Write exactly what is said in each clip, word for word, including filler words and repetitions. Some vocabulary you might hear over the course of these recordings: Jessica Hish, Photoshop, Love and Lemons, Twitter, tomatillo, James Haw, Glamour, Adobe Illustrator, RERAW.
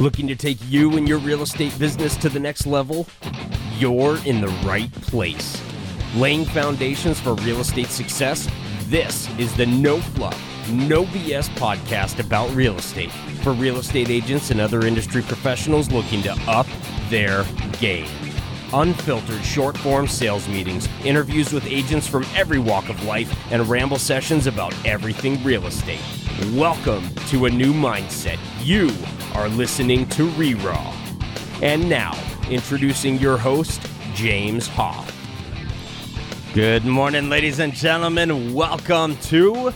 Looking to take you and your real estate business to the next level? You're in the right place. Laying foundations for real estate success? This is the No Fluff, No B S podcast about real estate for real estate agents and other industry professionals looking to up their game. Unfiltered short-form sales meetings, interviews with agents from every walk of life, and ramble sessions about everything real estate. Welcome to a new mindset. You are listening to RERAW. And now, introducing your host, James Haw. Good morning, ladies and gentlemen. Welcome to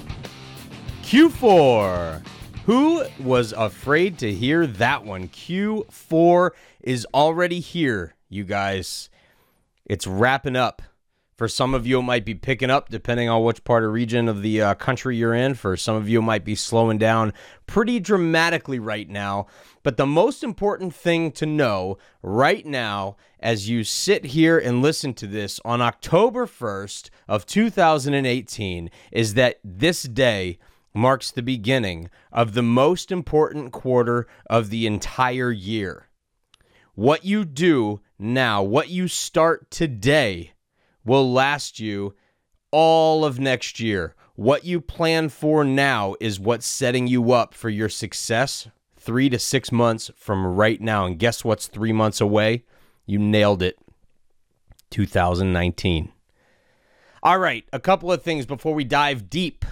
Q four. Who was afraid to hear that one? Q four is already here, you guys. It's wrapping up. For some of you, it might be picking up, depending on which part or region of the uh, country you're in. For some of you, it might be slowing down pretty dramatically right now. But the most important thing to know right now, as you sit here and listen to this on October first of two thousand eighteen, is that this day marks the beginning of the most important quarter of the entire year. What you do now, what you start today, will last you all of next year. What you plan for now is what's setting you up for your success three to six months from right now. And guess what's three months away? You nailed it. two thousand nineteen. All right, a couple of things before we dive deep.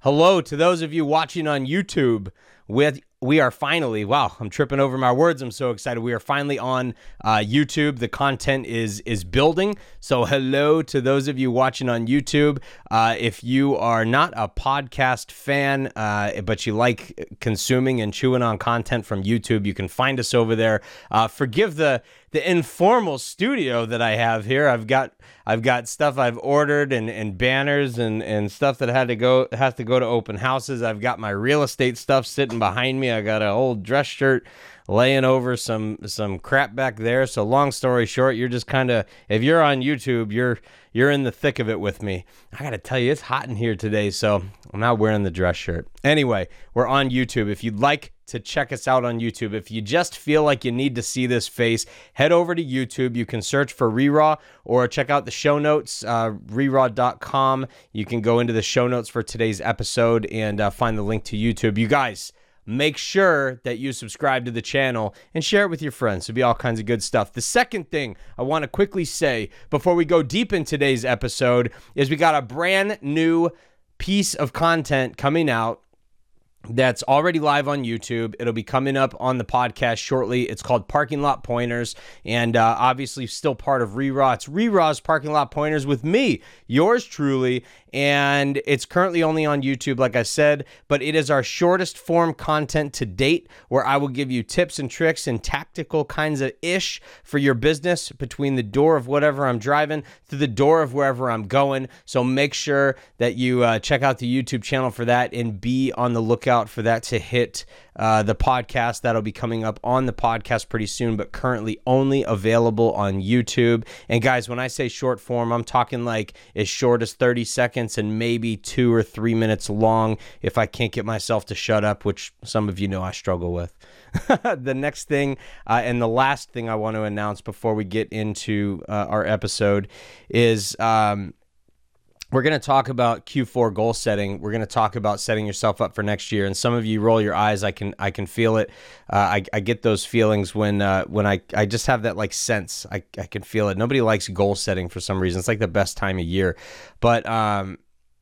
Hello to those of you watching on YouTube. With we are finally, wow, I'm tripping over my words. I'm so excited. We are finally on uh, YouTube. The content is is building. So hello to those of you watching on YouTube. Uh, if you are not a podcast fan, uh, but you like consuming and chewing on content from YouTube, you can find us over there. Uh, forgive the the informal studio that I have here. I've got I've got stuff I've ordered and, and banners and, and stuff that had to go has to go to open houses. I've got my real estate stuff sitting behind me. I got an old dress shirt laying over some some crap back there. So long story short, you're just kind of, if you're on YouTube, you're you're in the thick of it with me. I got to tell you, it's hot in here today, so I'm not wearing the dress shirt. Anyway, we're on YouTube. If you'd like to check us out on YouTube, if you just feel like you need to see this face, head over to YouTube. You can search for RERAW or check out the show notes, uh, reraw dot com. You can go into the show notes for today's episode and uh, find the link to YouTube. You guys, make sure that you subscribe to the channel and share it with your friends. It'll be all kinds of good stuff. The second thing I want to quickly say before we go deep in today's episode is we got a brand new piece of content coming out that's already live on YouTube. It'll be coming up on the podcast shortly. It's called Parking Lot Pointers, and uh, obviously still part of RERAW. It's RERAW's Parking Lot Pointers with me, yours truly, and it's currently only on YouTube, like I said, but it is our shortest form content to date, where I will give you tips and tricks and tactical kinds of ish for your business between the door of whatever I'm driving to the door of wherever I'm going. So make sure that you uh, check out the YouTube channel for that and be on the lookout out for that to hit uh, the podcast. That'll be coming up on the podcast pretty soon, but currently only available on YouTube. And guys, when I say short form, I'm talking like as short as thirty seconds and maybe two or three minutes long if I can't get myself to shut up, which some of you know I struggle with. The next thing uh, and the last thing I want to announce before we get into uh, our episode is um, we're going to talk about Q four goal setting. We're going to talk about setting yourself up for next year. And some of you roll your eyes. I can I can feel it. Uh, I, I get those feelings when uh, when I, I just have that like sense. I, I can feel it. Nobody likes goal setting for some reason. It's like the best time of year. But um,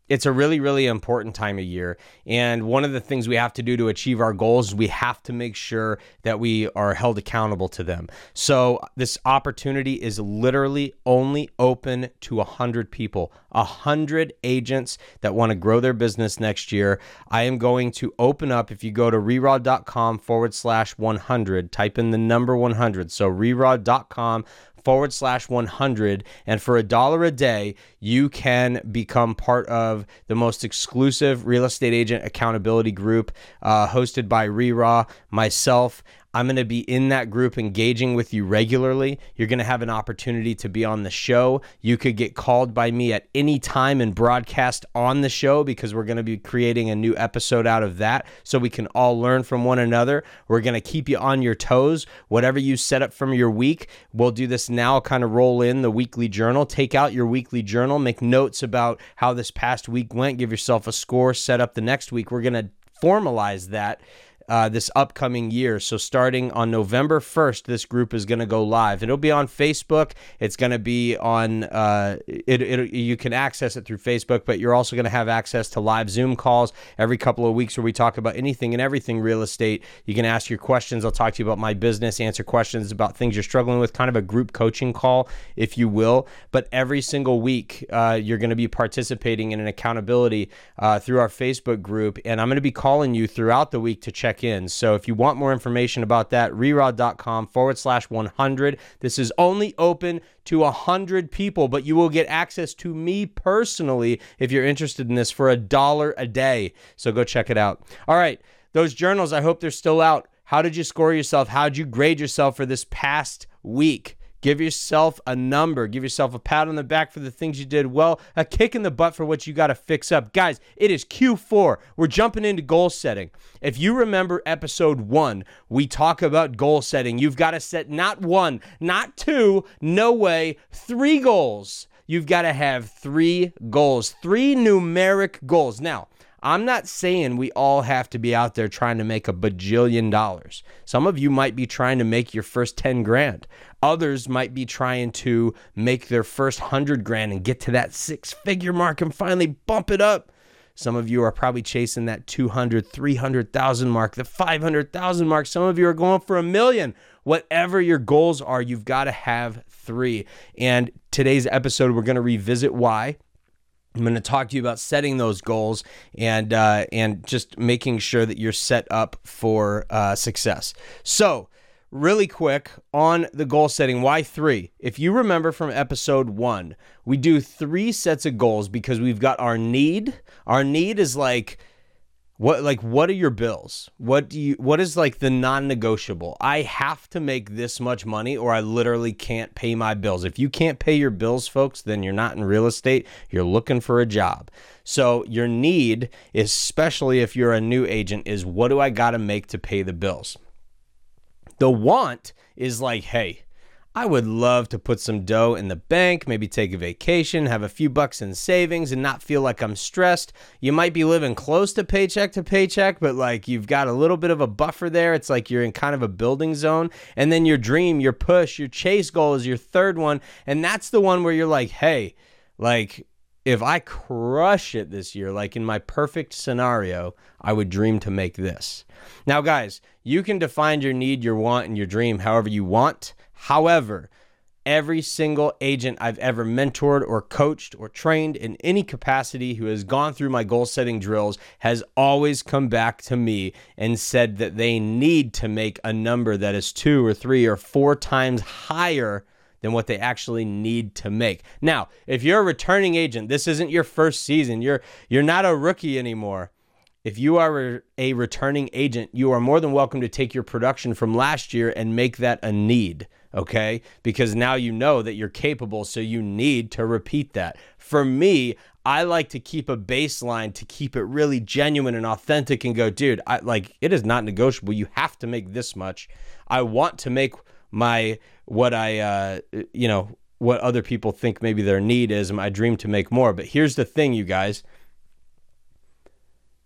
it's a really, really important time of year. And one of the things we have to do to achieve our goals is we have to make sure that we are held accountable to them. So this opportunity is literally only open to one hundred people, one hundred agents that want to grow their business next year. I am going to open up, if you go to reraw.com forward slash 100, type in the number one hundred. So reraw dot com forward slash 100. And for a dollar a day, you can become part of the most exclusive real estate agent accountability group uh, hosted by RERAW, myself. I'm going to be in that group engaging with you regularly. You're going to have an opportunity to be on the show. You could get called by me at any time and broadcast on the show, because we're going to be creating a new episode out of that so we can all learn from one another. We're going to keep you on your toes. Whatever you set up from your week, we'll do this now. I'll kind of roll in the weekly journal. Take out your weekly journal. Make notes about how this past week went. Give yourself a score. Set up the next week. We're going to formalize that Uh, this upcoming year. So starting on November first, this group is going to go live. It'll be on Facebook. It's going to be on, uh, it, it, you can access it through Facebook, but you're also going to have access to live Zoom calls every couple of weeks where we talk about anything and everything real estate. You can ask your questions. I'll talk to you about my business, answer questions about things you're struggling with, kind of a group coaching call, if you will. But every single week, uh, you're going to be participating in an accountability uh, through our Facebook group. And I'm going to be calling you throughout the week to check in. So if you want more information about that, reraw dot com forward slash one hundred. This is only open to one hundred people, but you will get access to me personally if you're interested in this for a dollar a day. So go check it out. All right. Those journals, I hope they're still out. How did you score yourself? How'd you grade yourself for this past week? Give yourself a number. Give yourself a pat on the back for the things you did well, a kick in the butt for what you got to fix up. Guys, it is Q four. We're jumping into goal setting. If you remember episode one, we talk about goal setting. You've got to set not one, not two, no way, three goals. You've got to have three goals, three numeric goals. Now, I'm not saying we all have to be out there trying to make a bajillion dollars. Some of you might be trying to make your first ten grand. Others might be trying to make their first hundred grand and get to that six figure mark and finally bump it up. Some of you are probably chasing that two hundred, three hundred thousand mark, the five hundred thousand mark. Some of you are going for a million. Whatever your goals are, you've got to have three. And today's episode, we're going to revisit why. I'm going to talk to you about setting those goals and uh, and just making sure that you're set up for uh, success. So really quick on the goal setting, why three? If you remember from episode one, we do three sets of goals because we've got our need. Our need is like, What like what are your bills? What do you what is like the non-negotiable? I have to make this much money or I literally can't pay my bills. If you can't pay your bills, folks, then you're not in real estate. You're looking for a job. So your need, especially if you're a new agent, is what do I got to make to pay the bills? The want is like, hey, I would love to put some dough in the bank, maybe take a vacation, have a few bucks in savings and not feel like I'm stressed. You might be living close to paycheck to paycheck, but like you've got a little bit of a buffer there. It's like you're in kind of a building zone. And then your dream, your push, your chase goal is your third one. And that's the one where you're like, hey, like if I crush it this year, like in my perfect scenario, I would dream to make this. Now, guys, you can define your need, your want, and your dream however you want. However, every single agent I've ever mentored or coached or trained in any capacity who has gone through my goal setting drills has always come back to me and said that they need to make a number that is two or three or four times higher than what they actually need to make. Now, if you're a returning agent, this isn't your first season. You're you're not a rookie anymore. If you are a returning agent, you are more than welcome to take your production from last year and make that a need, okay? Because now you know that you're capable, so you need to repeat that. For me, I like to keep a baseline to keep it really genuine and authentic and go, dude, I, like it is not negotiable. You have to make this much. I want to make my, what I, uh, you know, what other people think maybe their need is, my dream to make more. But here's the thing, you guys.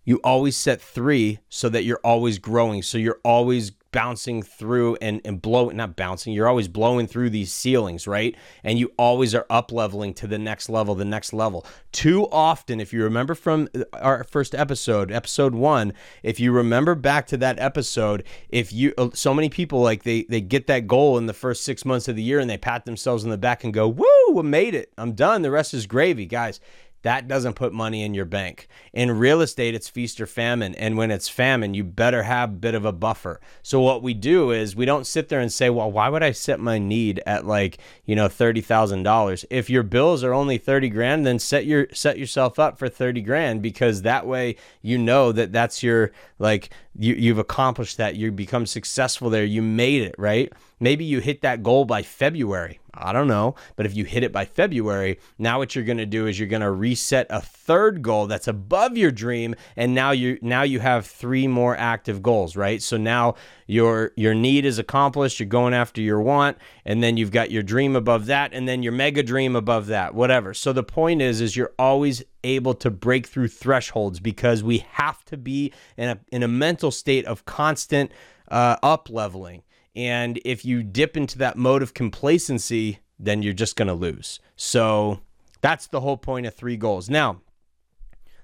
You always set three so that you're always growing. So you're always bouncing through and, and blowing, not bouncing, you're always blowing through these ceilings, right? And you always are up leveling to the next level, the next level. Too often, if you remember from our first episode, episode one, if you remember back to that episode, if you, so many people like they, they get that goal in the first six months of the year and they pat themselves on the back and go, woo, I made it. I'm done. The rest is gravy, guys. That doesn't put money in your bank. In real estate, it's feast or famine. And when it's famine, you better have a bit of a buffer. So what we do is we don't sit there and say, well, why would I set my need at like, you know, thirty thousand dollars? If your bills are only thirty grand, then set your set yourself up for thirty grand, because that way, you know that that's your like you, you've accomplished that. You become successful there. You made it, right? Maybe you hit that goal by February. I don't know. But if you hit it by February, now what you're going to do is you're going to reset a third goal that's above your dream. And now you now you have three more active goals, right? So now your your need is accomplished. You're going after your want. And then you've got your dream above that. And then your mega dream above that, whatever. So the point is, is you're always able to break through thresholds because we have to be in a, in a mental state of constant uh, up-leveling. And if you dip into that mode of complacency, then you're just going to lose. So that's the whole point of three goals. Now,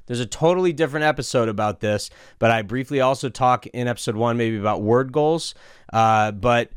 there's a totally different episode about this, but I briefly also talk in episode one maybe about word goals. Uh, but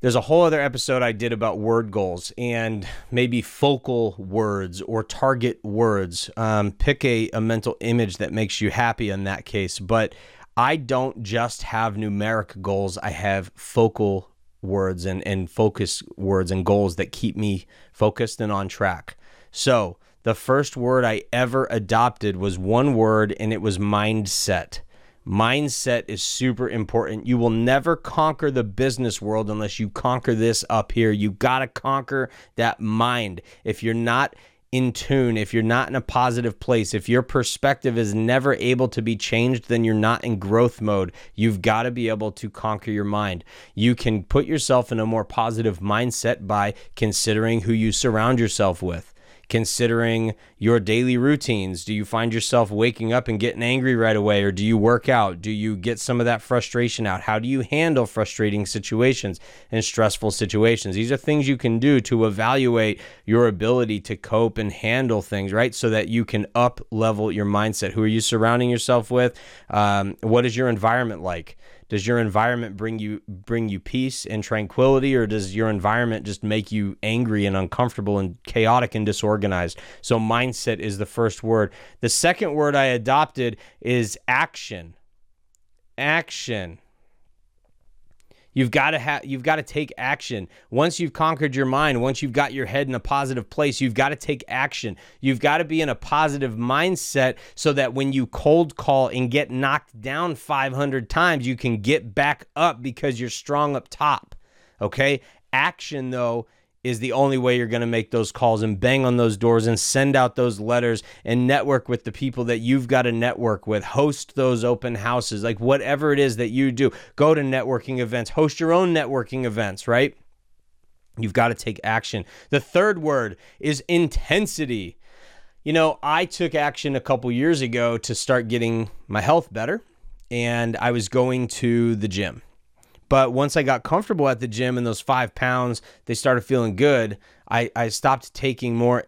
there's a whole other episode I did about word goals and maybe focal words or target words. Um, pick a, a mental image that makes you happy in that case. But I don't just have numeric goals. I have focal words and, and focus words and goals that keep me focused and on track. So the first word I ever adopted was one word, and it was mindset. Mindset is super important. You will never conquer the business world unless you conquer this up here. You got to conquer that mind. If you're not in tune, if you're not in a positive place, if your perspective is never able to be changed, then you're not in growth mode. You've got to be able to conquer your mind. You can put yourself in a more positive mindset by considering who you surround yourself with, considering your daily routines. Do you find yourself waking up and getting angry right away, or do you work out? Do you get some of that frustration out? How do you handle frustrating situations and stressful situations? These are things you can do to evaluate your ability to cope and handle things, right? So that you can up level your mindset. Who are you surrounding yourself with? Um, what is your environment like? Does your environment bring you bring you peace and tranquility, or does your environment just make you angry and uncomfortable and chaotic and disorganized? So mindset is the first word. The second word I adopted is action. Action. You've got to have you've got to take action. Once you've conquered your mind, once you've got your head in a positive place, you've got to take action. You've got to be in a positive mindset so that when you cold call and get knocked down five hundred times, you can get back up because you're strong up top. Okay? Action, though, is the only way you're going to make those calls and bang on those doors and send out those letters and network with the people that you've got to network with. Host those open houses, like whatever it is that you do. Go to networking events, host your own networking events, right? You've got to take action. The third word is intensity. You know, I took action a couple years ago to start getting my health better, and I was going to the gym. But once I got comfortable at the gym and those five pounds, they started feeling good, I, I stopped taking more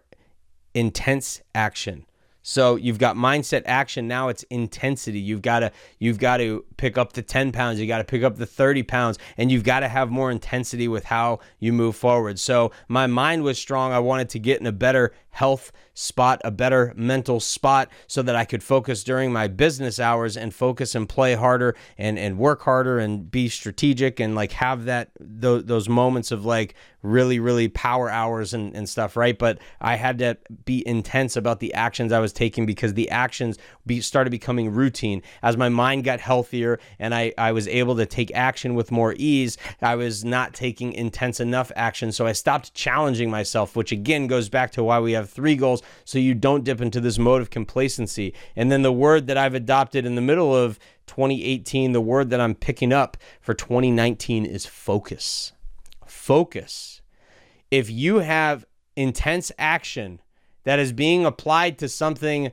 intense action. So you've got mindset, action, now it's intensity. You've got to you've got to pick up the ten pounds, you got to pick up the thirty pounds, and you've got to have more intensity with how you move forward. So my mind was strong. I wanted to get in a better health spot, a better mental spot, so that I could focus during my business hours and focus and play harder and and work harder and be strategic and like have that those, those moments of like really, really power hours and, and stuff, right? But I had to be intense about the actions I was taking because the actions be, started becoming routine. As my mind got healthier and I, I was able to take action with more ease, I was not taking intense enough action. So I stopped challenging myself, which again goes back to why we have three goals, so you don't dip into this mode of complacency. And then the word that I've adopted in the middle of twenty eighteen, the word that I'm picking up for twenty nineteen is focus. Focus. If you have intense action that is being applied to something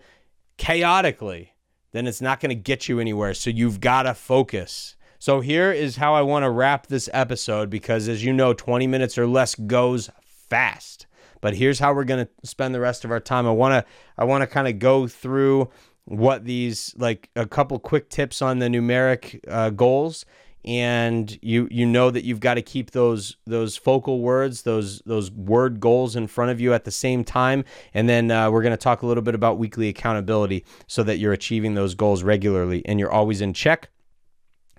chaotically, then it's not going to get you anywhere. So you've got to focus. So here is how I want to wrap this episode, because as you know, twenty minutes or less goes fast. But here's how we're going to spend the rest of our time. I want to I want to kind of go through what these, like a couple quick tips on the numeric uh, goals. And you you know that you've got to keep those those focal words, those those word goals in front of you at the same time. And then uh, we're going to talk a little bit about weekly accountability so that you're achieving those goals regularly and you're always in check.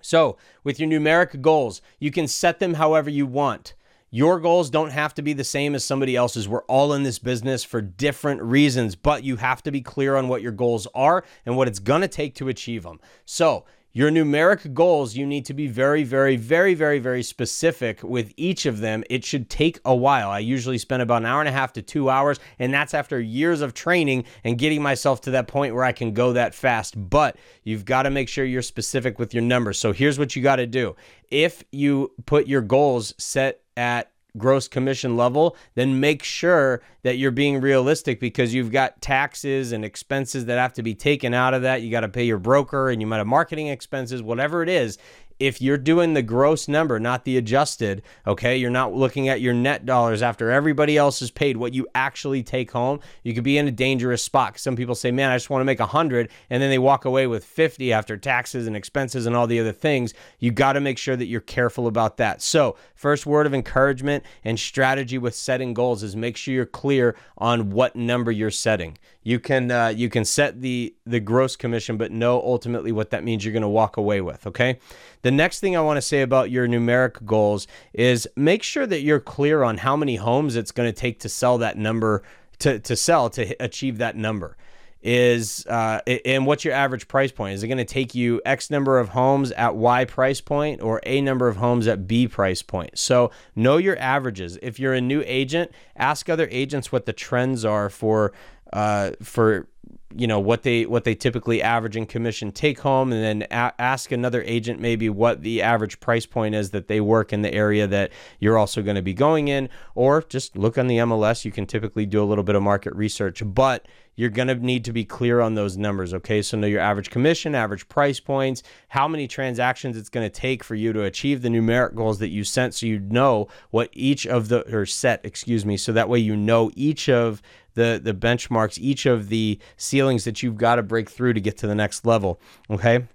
So with your numeric goals, you can set them however you want. Your goals don't have to be the same as somebody else's. We're all in this business for different reasons, but you have to be clear on what your goals are and what it's going to take to achieve them. So Your numeric goals, you need to be very, very, very, very, very specific with each of them. It should take a while. I usually spend about an hour and a half to two hours, and that's after years of training and getting myself to that point where I can go that fast. But you've got to make sure you're specific with your numbers. So here's what you got to do. If you put your goals set at gross commission level, then make sure that you're being realistic, because you've got taxes and expenses that have to be taken out of that. You got to pay your broker, and you might have marketing expenses, whatever it is. If you're doing the gross number, not the adjusted, okay, you're not looking at your net dollars after everybody else is paid, what you actually take home, you could be in a dangerous spot. Some people say, man, I just want to make one hundred, and then they walk away with fifty after taxes and expenses and all the other things. You got to make sure that you're careful about that. So first word of encouragement and strategy with setting goals is make sure you're clear on what number you're setting. You can uh, you can set the, the gross commission, but know ultimately what that means you're going to walk away with, okay? The next thing I want to say about your numeric goals is make sure that you're clear on how many homes it's going to take to sell that number, to, to sell, to achieve that number. Is uh, and what's your average price point? Is it going to take you X number of homes at Y price point or A number of homes at B price point? So know your averages. If you're a new agent, ask other agents what the trends are for uh, for you know, what they what they typically average in commission take home, and then a ask another agent maybe what the average price point is that they work in the area that you're also going to be going in, or just look on the M L S. You can typically do a little bit of market research, but you're going to need to be clear on those numbers, okay? So know your average commission, average price points, how many transactions it's going to take for you to achieve the numeric goals that you sent, so you know what each of the, or set, excuse me, so that way you know each of the the benchmarks, each of the ceilings that you've got to break through to get to the next level, okay?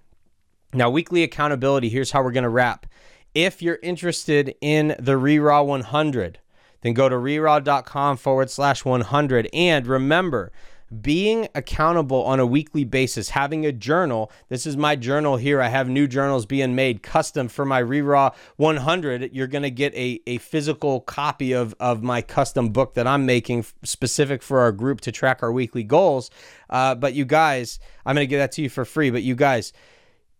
Now, weekly accountability, here's how we're going to wrap. If you're interested in the RERAW one hundred, then go to reraw.com forward slash 100. And remember, being accountable on a weekly basis, having a journal. This is my journal here. I have new journals being made custom for my RERAW one hundred. You're going to get a, a physical copy of, of my custom book that I'm making specific for our group to track our weekly goals. Uh, but you guys, I'm going to give that to you for free. But you guys,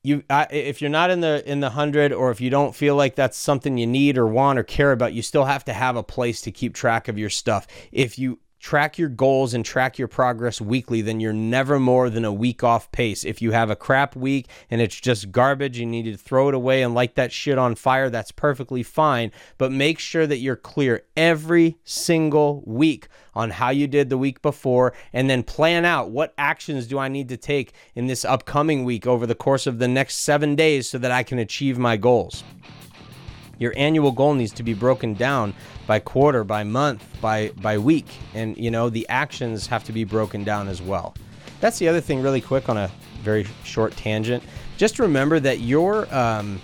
You, I, if you're not in the in the hundred, or if you don't feel like that's something you need or want or care about, you still have to have a place to keep track of your stuff. If you track your goals and track your progress weekly, then you're never more than a week off pace. If you have a crap week and it's just garbage, you need to throw it away and light that shit on fire, that's perfectly fine. But make sure that you're clear every single week on how you did the week before, and then plan out what actions do I need to take in this upcoming week over the course of the next seven days so that I can achieve my goals. Your annual goal needs to be broken down by quarter, by month, by by week. And, you know, the actions have to be broken down as well. That's the other thing, really quick, on a very short tangent. Just remember that your, um,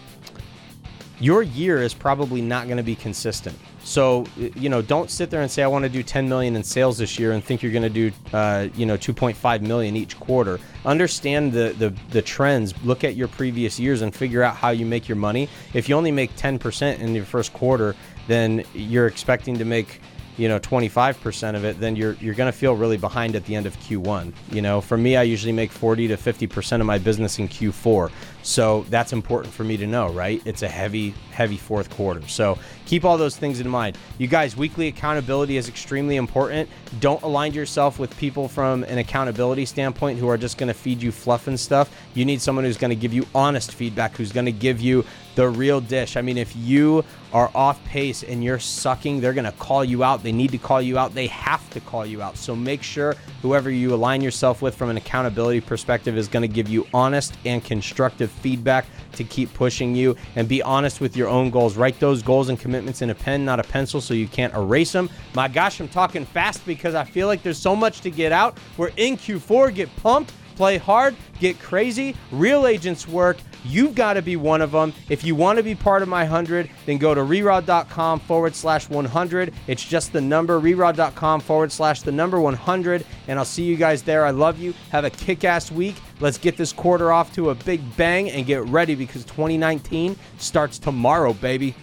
your year is probably not going to be consistent. So, you know, don't sit there and say, I want to do ten million in sales this year and think you're going to do, uh, you know, two point five million each quarter. Understand the, the, the trends, look at your previous years and figure out how you make your money. If you only make ten percent in your first quarter, then you're expecting to make, you know, twenty-five percent of it, then you're you're going to feel really behind at the end of Q one. You know, for me, I usually make forty to fifty percent of my business in Q four. So that's important for me to know, right? It's a heavy, heavy fourth quarter. So keep all those things in mind. You guys, weekly accountability is extremely important. Don't align yourself with people from an accountability standpoint who are just going to feed you fluff and stuff. You need someone who's going to give you honest feedback, who's going to give you the real dish. I mean, if you are off pace and you're sucking, they're going to call you out. They need to call you out. They have to call you out. So make sure whoever you align yourself with from an accountability perspective is going to give you honest and constructive feedback to keep pushing you, and be honest with your own goals. Write those goals and commitments in a pen, not a pencil, so you can't erase them. My gosh, I'm talking fast because I feel like there's so much to get out. We're in Q four. Get pumped. Play hard, get crazy. Real agents work. You've got to be one of them. If you want to be part of my one hundred, then go to reraw.com forward slash 100. It's just the number, reraw.com forward slash the number 100. And I'll see you guys there. I love you. Have a kick-ass week. Let's get this quarter off to a big bang and get ready, because twenty nineteen starts tomorrow, baby.